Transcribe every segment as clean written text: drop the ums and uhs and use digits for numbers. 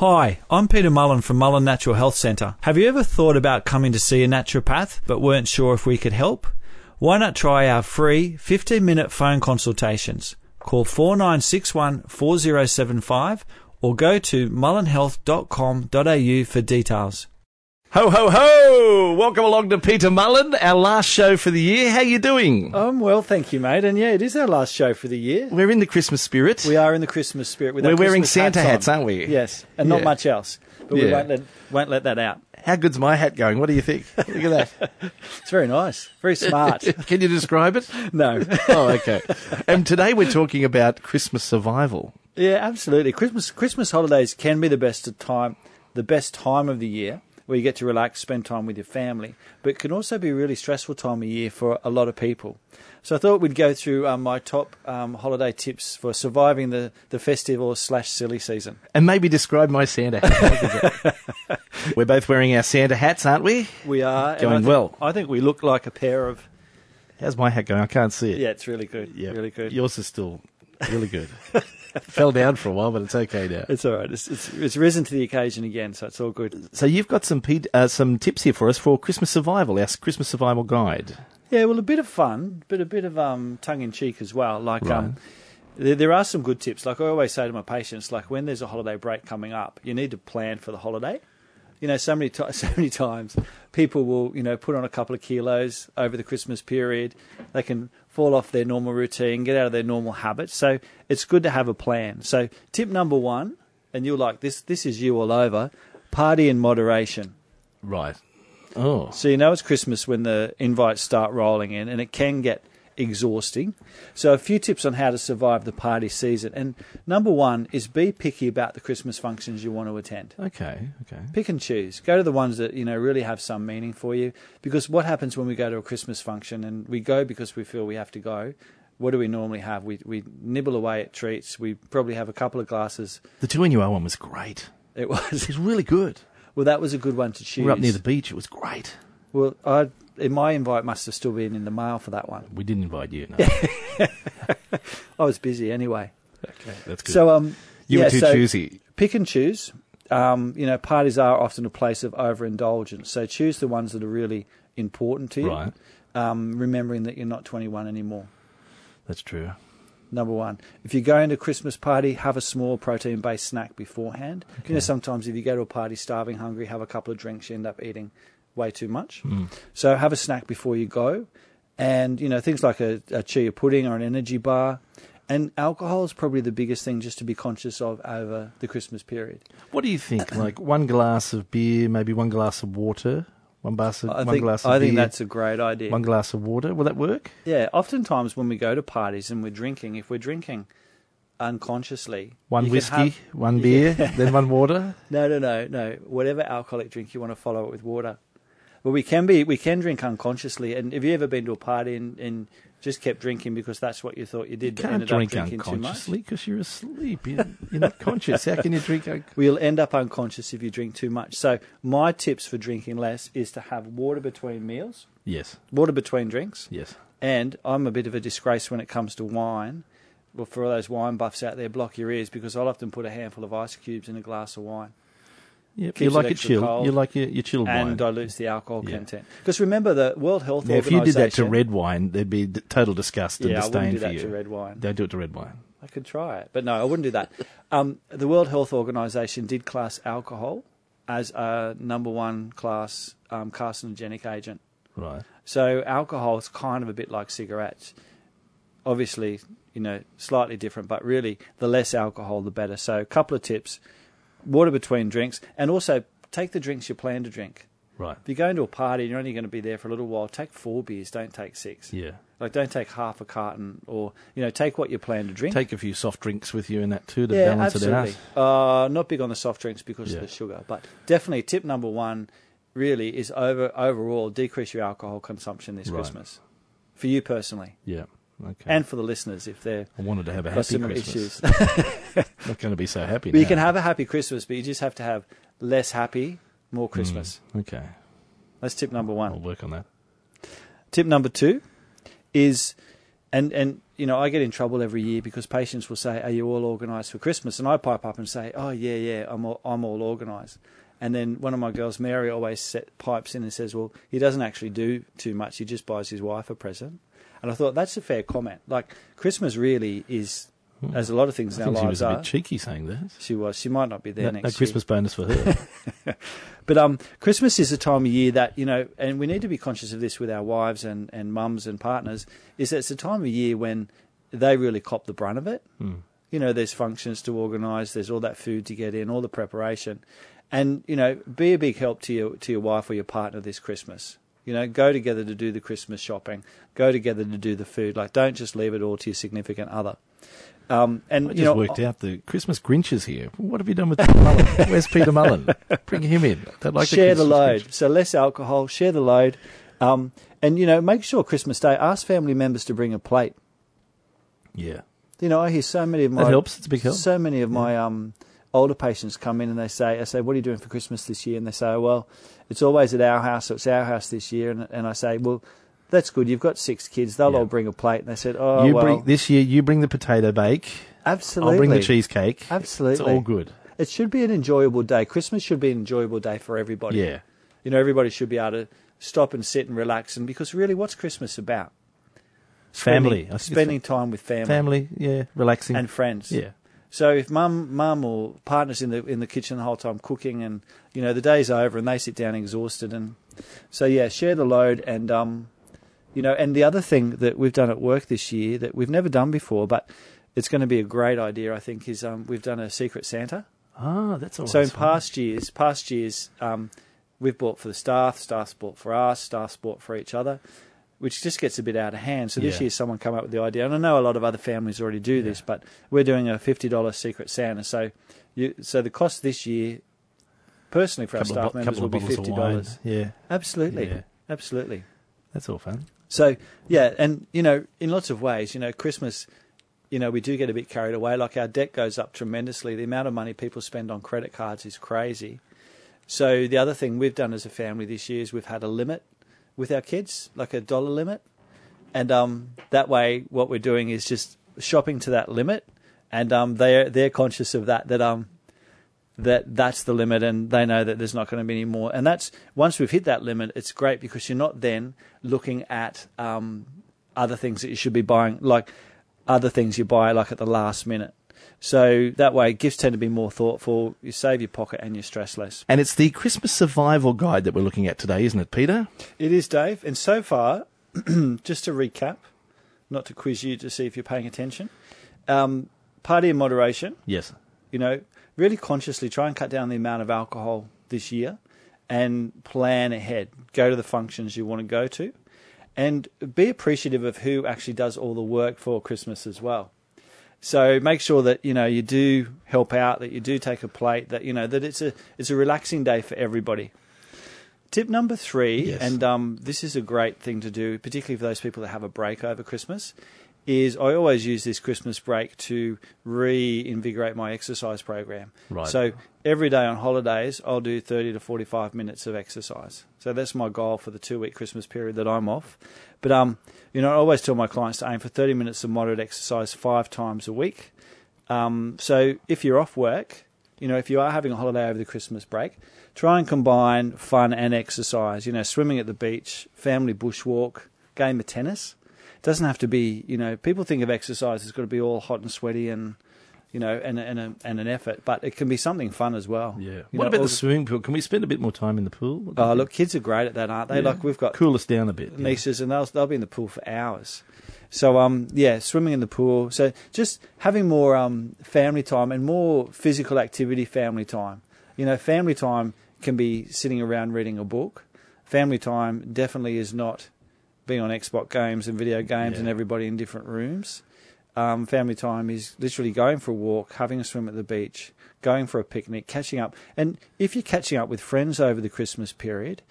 Hi, I'm Peter Mullen from Mullen Natural Health Centre. Have you ever thought about coming to see a naturopath but weren't sure if we could help? Why not try our free 15-minute phone consultations? Call 4961 4075 or go to mullenhealth.com.au for details. Ho, ho, ho! Welcome along to Peter Mullen, our last show for the year. How you doing? I'm well, thank you, mate. And yeah, it is our last show for the year. We're in the Christmas spirit. We are in the Christmas spirit. We're wearing Santa hats, aren't we? Yes, and not much else. But we won't let that out. How good's my hat going? What do you think? Look at that. It's very nice. Very smart. Can you describe it? No. Oh, okay. And today we're talking about Christmas survival. Yeah, absolutely. Christmas holidays can be the best time of the year, where you get to relax, spend time with your family, but it can also be a really stressful time of year for a lot of people. So I thought we'd go through my top holiday tips for surviving the festive or / silly season. And maybe describe my Santa hat. We're both wearing our Santa hats, aren't we? We are. I think we look like a pair of... How's my hat going? I can't see it. Yeah, it's really good. Yep. Really good. Yours is still really good. Fell down for a while, but it's okay now. It's all right. It's risen to the occasion again, so it's all good. So you've got some tips here for us for Christmas survival, our Christmas survival guide. Yeah, well, a bit of fun, but a bit of tongue-in-cheek as well. Like, right. There are some good tips. Like I always say to my patients, like when there's a holiday break coming up, you need to plan for the holiday. You know, so many times people will, you know, put on a couple of kilos over the Christmas period. They can fall off their normal routine, get out of their normal habits. So it's good to have a plan. So tip number one, and you'll like this, this is you all over, party in moderation. Right. Oh. So you know it's Christmas when the invites start rolling in, and it can get exhausting. So a few tips on how to survive the party season. And number one is be picky about the Christmas functions you want to attend. Okay. Pick and choose. Go to the ones that, you know, really have some meaning for you. Because what happens when we go to a Christmas function and we go because we feel we have to go? What do we normally have? We nibble away at treats. We probably have a couple of glasses. The 2NUR one was great. It was. It was really good. Well, that was a good one to choose. We were up near the beach. It was great. Well, my invite must have still been in the mail for that one. We didn't invite you, no. I was busy anyway. Okay, that's good. So, you were too choosy. Pick and choose. You know, parties are often a place of overindulgence. So choose the ones that are really important to you. Right. Remembering that you're not 21 anymore. That's true. Number one. If you're going to a Christmas party, have a small protein-based snack beforehand. Okay. You know, sometimes if you go to a party starving, hungry, have a couple of drinks, you end up eating way too much. So have a snack before you go, and you know, things like a chia pudding or an energy bar. And alcohol is probably the biggest thing just to be conscious of over the Christmas period. What do you think? Like one glass of beer, maybe one glass of water, one glass of beer. I think that's a great idea. One glass of water, will that work? Yeah, oftentimes when we go to parties and we're drinking, if we're drinking unconsciously, one whiskey, one beer, then one water. No. Whatever alcoholic drink you want to follow it with water. Well, we can drink unconsciously. And have you ever been to a party and just kept drinking because that's what you thought you did? You can't drink unconsciously because you're asleep. You're not conscious. How can you drink? Well, you'll end up unconscious if you drink too much. So my tips for drinking less is to have water between meals. Yes. Water between drinks. Yes. And I'm a bit of a disgrace when it comes to wine. Well, for all those wine buffs out there, block your ears, because I'll often put a handful of ice cubes in a glass of wine. Yep. You like it chilled. You like your chilled wine. And dilutes the alcohol content. Because remember, the World Health Organization... If you did that to red wine, there'd be total disgust and disdain for you. Yeah, I wouldn't do that to red wine. Don't do it to red wine. I could try it, but no, I wouldn't do that. The World Health Organization did class alcohol as a number one class carcinogenic agent. Right. So alcohol is kind of a bit like cigarettes. Obviously, you know, slightly different, but really the less alcohol, the better. So a couple of tips... Water between drinks, and also take the drinks you plan to drink. Right. If you're going to a party and you're only going to be there for a little while, take 4 beers, don't take 6. Yeah. Like, don't take half a carton, or, you know, take what you plan to drink. Take a few soft drinks with you in that too to balance it out. Not big on the soft drinks because of the sugar, but definitely tip number one really is overall decrease your alcohol consumption this Christmas. For you personally. Yeah. Okay. And for the listeners, if they're... I wanted to have a happy Christmas. Not going to be so happy now. You can have a happy Christmas, but you just have to have less happy, more Christmas. Okay. That's tip number one. I'll work on that. Tip number two is, and you know, I get in trouble every year because patients will say, are you all organised for Christmas? And I pipe up and say, oh, yeah, I'm all organised. And then one of my girls, Mary, always pipes in and says, well, he doesn't actually do too much. He just buys his wife a present. And I thought, that's a fair comment. Like, Christmas really is, as a lot of things in our lives are. She was a bit cheeky saying that. She was. She might not be there next year. No Christmas bonus for her. But Christmas is a time of year that, you know, and we need to be conscious of this with our wives and mums and partners, is that it's a time of year when they really cop the brunt of it. Mm. You know, there's functions to organise, there's all that food to get in, all the preparation. And, you know, be a big help to your wife or your partner this Christmas. You know, go together to do the Christmas shopping, go together to do the food. Like, don't just leave it all to your significant other. Worked out the Christmas Grinch is here. What have you done with Peter Mullen? Where's Peter Mullen? Bring him in. They'd like share the load. Grinch. So less alcohol, share the load. And, you know, make sure Christmas Day, ask family members to bring a plate. Yeah. You know, I hear so many of my... That helps. It's a big help. So many of my... older patients come in and they say, I say, what are you doing for Christmas this year? And they say, oh, well, it's always at our house, so it's our house this year. And I say, well, that's good. You've got 6 kids. They'll all bring a plate. And they said, oh, this year you bring the potato bake. Absolutely. I'll bring the cheesecake. Absolutely. It's all good. It should be an enjoyable day. Christmas should be an enjoyable day for everybody. Yeah. You know, everybody should be able to stop and sit and relax. And because really, what's Christmas about? Family. Spending time with family. Family, yeah, relaxing. And friends. Yeah. So if mum or partner's in the kitchen the whole time cooking, and you know the day's over and they sit down exhausted, and so yeah, share the load. And you know, and the other thing that we've done at work this year that we've never done before, but it's going to be a great idea, I think, is we've done a Secret Santa. Ah, that's always so. In past years, we've bought for the staff, staff's bought for us, staff's bought for each other, which just gets a bit out of hand. So this year someone come up with the idea, and I know a lot of other families already do this, but we're doing a $50 Secret Santa. So the cost this year, personally for our staff members, will be $50. Yeah, absolutely, yeah. Absolutely. That's all fun. So yeah, and you know, in lots of ways, you know, Christmas, you know, we do get a bit carried away. Like our debt goes up tremendously. The amount of money people spend on credit cards is crazy. So the other thing we've done as a family this year is we've had a limit with our kids, like a dollar limit, and that way what we're doing is just shopping to that limit, and they're conscious of that's the limit, and they know that there's not going to be any more. And that's, once we've hit that limit, it's great because you're not then looking at other things that you should be buying, like other things you buy like at the last minute. So that way, gifts tend to be more thoughtful, you save your pocket and you stress less. And it's the Christmas Survival Guide that we're looking at today, isn't it, Peter? It is, Dave. And so far, just to recap, not to quiz you to see if you're paying attention, party in moderation. Yes. You know, really consciously try and cut down the amount of alcohol this year and plan ahead. Go to the functions you want to go to and be appreciative of who actually does all the work for Christmas as well. So make sure that, you know, you do help out, that you do take a plate, that, you know, that it's a relaxing day for everybody. Tip number 3, and this is a great thing to do, particularly for those people that have a break over Christmas, is I always use this Christmas break to reinvigorate my exercise program. Right. So every day on holidays, I'll do 30 to 45 minutes of exercise. So that's my goal for the 2-week Christmas period that I'm off. But, you know, I always tell my clients to aim for 30 minutes of moderate exercise 5 times a week. So if you're off work, you know, if you are having a holiday over the Christmas break, try and combine fun and exercise, you know, swimming at the beach, family bushwalk, game of tennis. It doesn't have to be, you know, people think of exercise as got to be all hot and sweaty and, you know, and an effort, but it can be something fun as well. Yeah. What about the swimming pool? Can we spend a bit more time in the pool? Oh, look, kids are great at that, aren't they? Yeah. Like, we've got... Cool us down a bit. Nieces, and they'll be in the pool for hours. So, yeah, swimming in the pool. So just having more family time and more physical activity family time. You know, family time can be sitting around reading a book. Family time definitely is not being on Xbox games and video games and everybody in different rooms. Family time is literally going for a walk, having a swim at the beach, going for a picnic, catching up. And if you're catching up with friends over the Christmas period,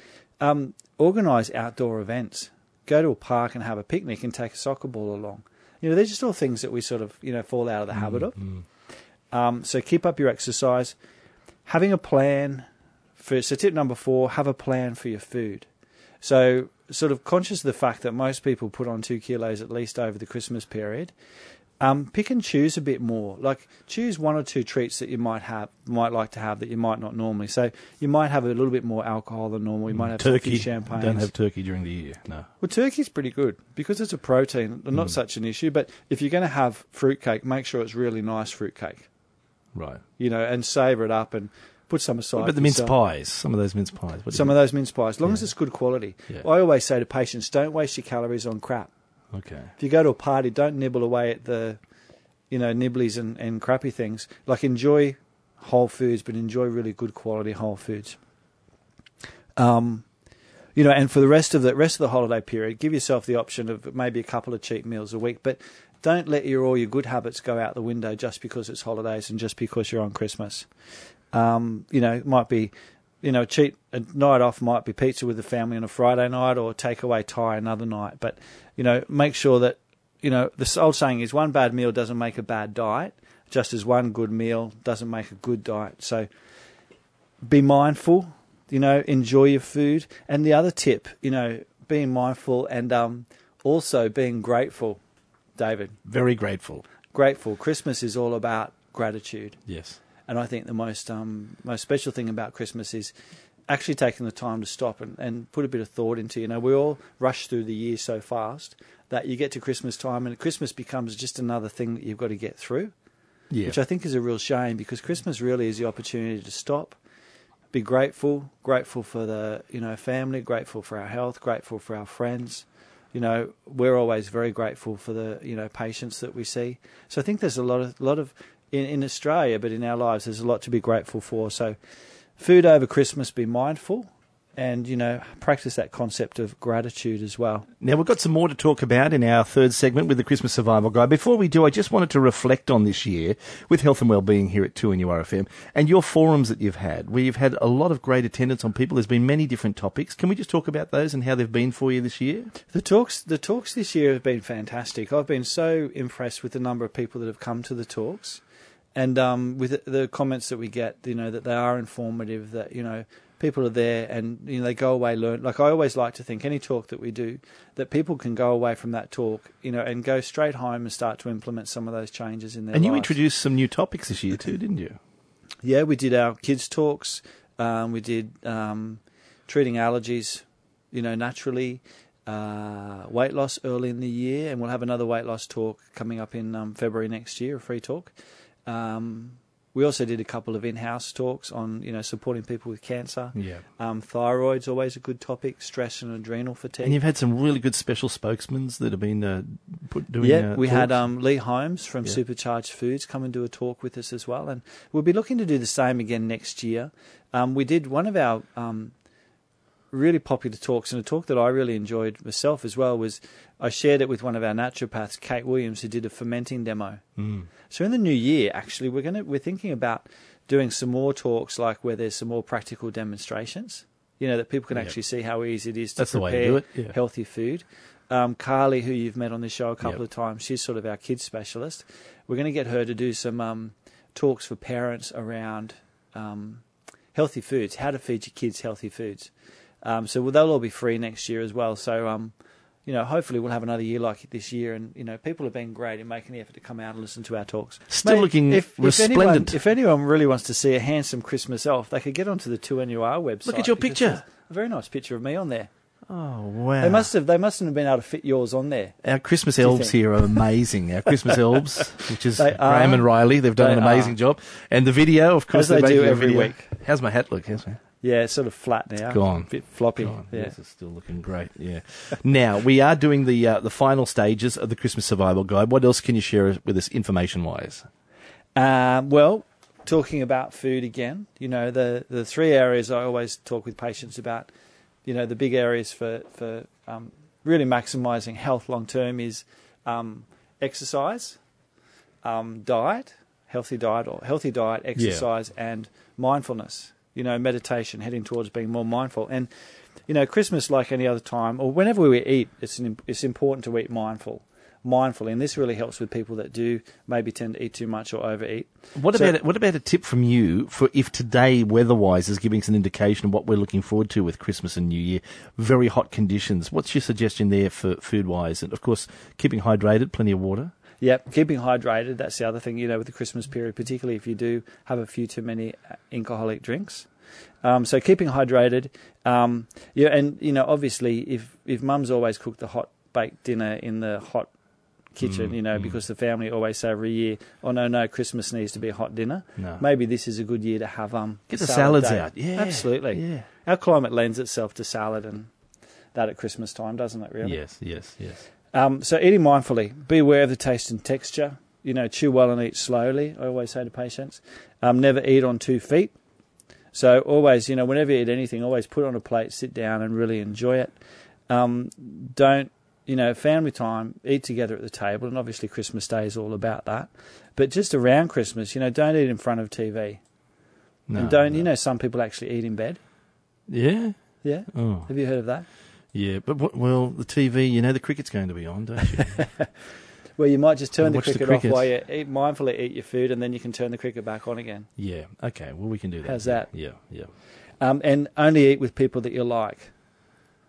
organise outdoor events. Go to a park and have a picnic and take a soccer ball along. You know, they're just all things that we sort of, you know, fall out of the habit of. So keep up your exercise. Having a plan for... So tip number 4, have a plan for your food. So sort of conscious of the fact that most people put on 2 kilos at least over the Christmas period, pick and choose a bit more. Like, choose one or two treats that you might like to have that you might not normally. So you might have a little bit more alcohol than normal. You might have turkey, champagne. Don't have turkey during the year, no. Well, turkey's pretty good because it's a protein, not such an issue. But if you're going to have fruitcake, make sure it's really nice fruitcake. Right. You know, and savour it up and put some aside. But the mince pies, some of those mince pies, as long as it's good quality. Yeah. I always say to patients, don't waste your calories on crap. Okay. If you go to a party, don't nibble away at the, nibblies and crappy things. Like, enjoy whole foods, but enjoy really good quality whole foods. And for the rest of the holiday period, give yourself the option of maybe a couple of cheat meals a week, but don't let all your good habits go out the window just because it's holidays and just because you're on Christmas. It might be, a night off might be pizza with the family on a Friday night or takeaway Thai another night. But, make sure that, the old saying is one bad meal doesn't make a bad diet, just as one good meal doesn't make a good diet. So be mindful, enjoy your food. And the other tip, being mindful and also being grateful, David. Very grateful. Grateful. Christmas is all about gratitude. Yes. And I think the most special thing about Christmas is actually taking the time to stop and put a bit of thought into, we all rush through the year so fast that you get to Christmas time and Christmas becomes just another thing that you've got to get through, which I think is a real shame because Christmas really is the opportunity to stop, be grateful for the, family, grateful for our health, grateful for our friends. We're always very grateful for the, patients that we see. So I think there's a lot of in Australia, but in our lives, there's a lot to be grateful for. So food over Christmas, be mindful and, practice that concept of gratitude as well. Now, we've got some more to talk about in our third segment with the Christmas Survival Guide. Before we do, I just wanted to reflect on this year with health and wellbeing here at 2NUR-FM and your forums that you've had, where you've had a lot of great attendance on people. There's been many different topics. Can we just talk about those and how they've been for you this year? The talks this year have been fantastic. I've been so impressed with the number of people that have come to the talks. And with the comments that we get, that they are informative, that, people are there and, they go away, learn. Like, I always like to think any talk that we do, that people can go away from that talk, and go straight home and start to implement some of those changes in their life. And you introduced some new topics this year too, didn't you? Yeah, we did our kids' talks. We did treating allergies, naturally. Weight loss early in the year. And we'll have another weight loss talk coming up in February next year, a free talk. We also did a couple of in-house talks on, supporting people with cancer. Yeah. Thyroid's always a good topic, stress and adrenal fatigue. And you've had some really good special spokesmen that have been doing talks. Yeah, we had Lee Holmes from Supercharged Foods come and do a talk with us as well. And we'll be looking to do the same again next year. We did one of our really popular talks, and a talk that I really enjoyed myself as well was I shared it with one of our naturopaths, Kate Williams, who did a fermenting demo. Mm. So in the new year, actually, we're thinking about doing some more talks, like where there's some more practical demonstrations, that people can actually see how easy it is to prepare healthy food. Carly, who you've met on this show a couple of times, she's sort of our kids specialist. We're going to get her to do some talks for parents around healthy foods, how to feed your kids healthy foods. So they'll all be free next year as well. So, hopefully we'll have another year like this year. And, people have been great in making the effort to come out and listen to our talks. Still looking resplendent. If anyone really wants to see a handsome Christmas elf, they could get onto the 2NUR website. Look at your picture. A very nice picture of me on there. Oh, wow. They mustn't have been able to fit yours on there. Our Christmas elves here are amazing. Our Christmas elves, which is Graham and Riley, they've done an amazing job. And the video, of course, they do every week. How's my hat look? Yeah, it's sort of flat now. It's gone. A bit floppy. Yeah. Yes, it's still looking great, yeah. Now, we are doing the final stages of the Christmas Survival Guide. What else can you share with us information-wise? Well, talking about food again, the three areas I always talk with patients about, the big areas for really maximising health long-term is exercise, diet, healthy diet, exercise, and mindfulness. Meditation, heading towards being more mindful. And, Christmas, like any other time, or whenever we eat, it's important to eat mindful. mindful, and this really helps with people that do maybe tend to eat too much or overeat. What about a tip from you for if today weather-wise is giving us an indication of what we're looking forward to with Christmas and New Year, very hot conditions? What's your suggestion there for food-wise? And, of course, keeping hydrated, plenty of water. Yeah, keeping hydrated, that's the other thing, you know, with the Christmas period, particularly if you do have a few too many alcoholic drinks. So keeping hydrated. Yeah, and, you know, obviously if mum's always cooked the hot baked dinner in the hot kitchen, because the family always say every year, oh, no, Christmas needs to be a hot dinner. No. Maybe this is a good year to have get the salads out. Yeah. Absolutely. Yeah. Our climate lends itself to salad and that at Christmas time, doesn't it, really? Yes. So eating mindfully, be aware of the taste and texture, you know, chew well and eat slowly, I always say to patients. Never eat on 2 feet. So always, you know, whenever you eat anything, always put it on a plate, sit down and really enjoy it. Family time, eat together at the table, and obviously Christmas Day is all about that. But just around Christmas, you know, don't eat in front of TV. No, and don't, no. You know, some people actually eat in bed. Yeah? Yeah. Oh. Have you heard of that? Yeah, but, well, the TV, you know the cricket's going to be on, don't you? Well, you might just turn the cricket off while you mindfully eat your food, and then you can turn the cricket back on again. Yeah, okay, well, we can do that. How's that? Yeah. And only eat with people that you like,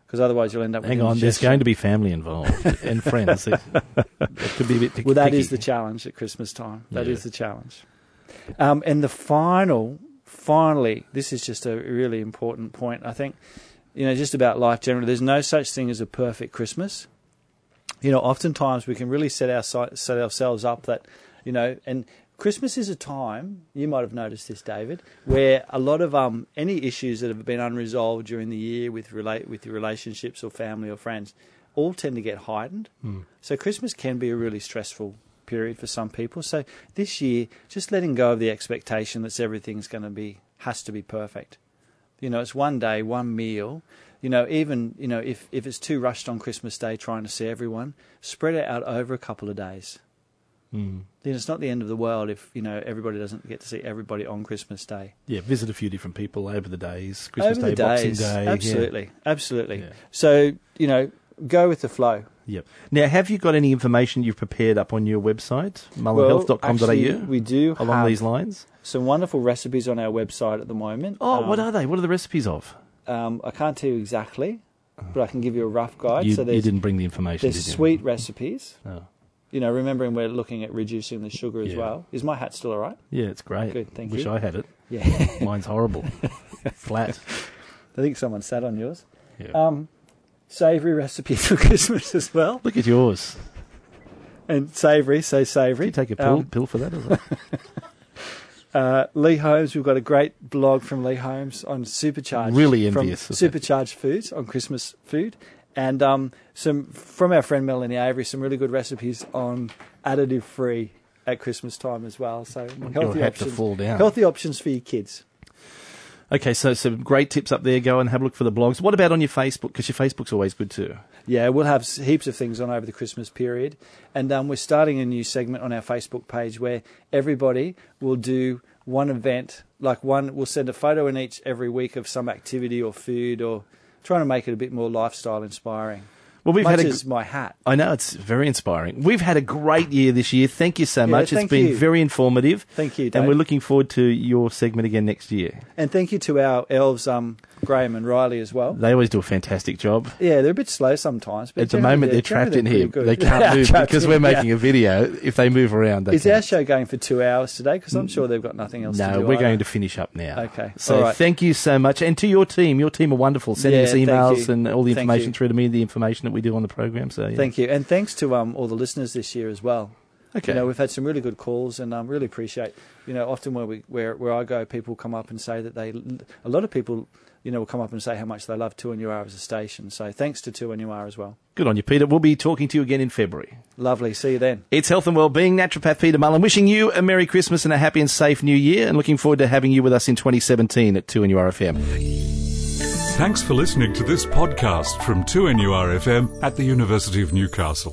because otherwise you'll end up with... Hang on, there's going to be family involved and friends. It could be a bit picky. Well, that is the challenge at Christmas time. That is the challenge. And the finally, this is just a really important point, I think... You know, just about life generally, there's no such thing as a perfect Christmas. You know, oftentimes we can really set ourselves up that, you know, and Christmas is a time, you might have noticed this, David, where a lot of any issues that have been unresolved during the year with your relationships or family or friends all tend to get heightened. Mm. So Christmas can be a really stressful period for some people. So this year, just letting go of the expectation that everything's has to be perfect. You know, it's one day, one meal. You know, even, you know, if it's too rushed on Christmas Day trying to see everyone, spread it out over a couple of days. Mm. You know, it's not the end of the world if, you know, everybody doesn't get to see everybody on Christmas Day. Yeah, visit a few different people over the days, Boxing Day. Absolutely, absolutely. Yeah. So, you know, go with the flow. Yep. Now, have you got any information you've prepared up on your website, mullenhealth.com.au? Well, we do along these lines. Some wonderful recipes on our website at the moment. Oh, what are they? What are the recipes of? I can't tell you exactly, but I can give you a rough guide. You didn't bring the information, did you? There's sweet recipes. Oh. You know, remembering we're looking at reducing the sugar as well. Is my hat still all right? Yeah, it's great. Good, thank you. Wish I had it. Yeah. Mine's horrible. Flat. I think someone sat on yours. Yeah. Savoury recipes for Christmas as well. Look at yours. And savoury. Did you take a pill for that as well? Lee Holmes, we've got a great blog from Lee Holmes on Supercharged Foods on Christmas food, and some from our friend Melanie Avery, some really good recipes on additive free at Christmas time as well. So healthy options for your kids. Okay, so some great tips up there. Go and have a look for the blogs. What about on your Facebook? Because your Facebook's always good too. Yeah, we'll have heaps of things on over the Christmas period. And we're starting a new segment on our Facebook page where everybody will do one event, we'll send a photo in each every week of some activity or food, or trying to make it a bit more lifestyle inspiring. Well, my hat. I know, it's very inspiring. We've had a great year this year. Thank you so much. It's been very informative. Thank you, Dave. And we're looking forward to your segment again next year. And thank you to our elves, Graham and Riley as well. They always do a fantastic job. Yeah, they're a bit slow sometimes. But at the moment, they're trapped in here. Good. They can't move because we're making a video. If they move around, they can't. Our show going for 2 hours today? Because I'm sure they've got nothing else to do. No, we're going to finish up now. Okay. So thank you so much. And to your team. Your team are wonderful. Sending us emails and all the information through to me, the information that we do on the program. So, yeah. Thank you. And thanks to all the listeners this year as well. Okay. You know, we've had some really good calls, and I really appreciate, you know, often where I go, people come up and say that a lot of people, you know, will come up and say how much they love 2NUR as a station. So thanks to 2NUR as well. Good on you, Peter. We'll be talking to you again in February. Lovely. See you then. It's Health and Wellbeing, naturopath Peter Mullen, wishing you a Merry Christmas and a happy and safe New Year, and looking forward to having you with us in 2017 at 2NUR-FM. Thanks for listening to this podcast from 2NUR-FM at the University of Newcastle.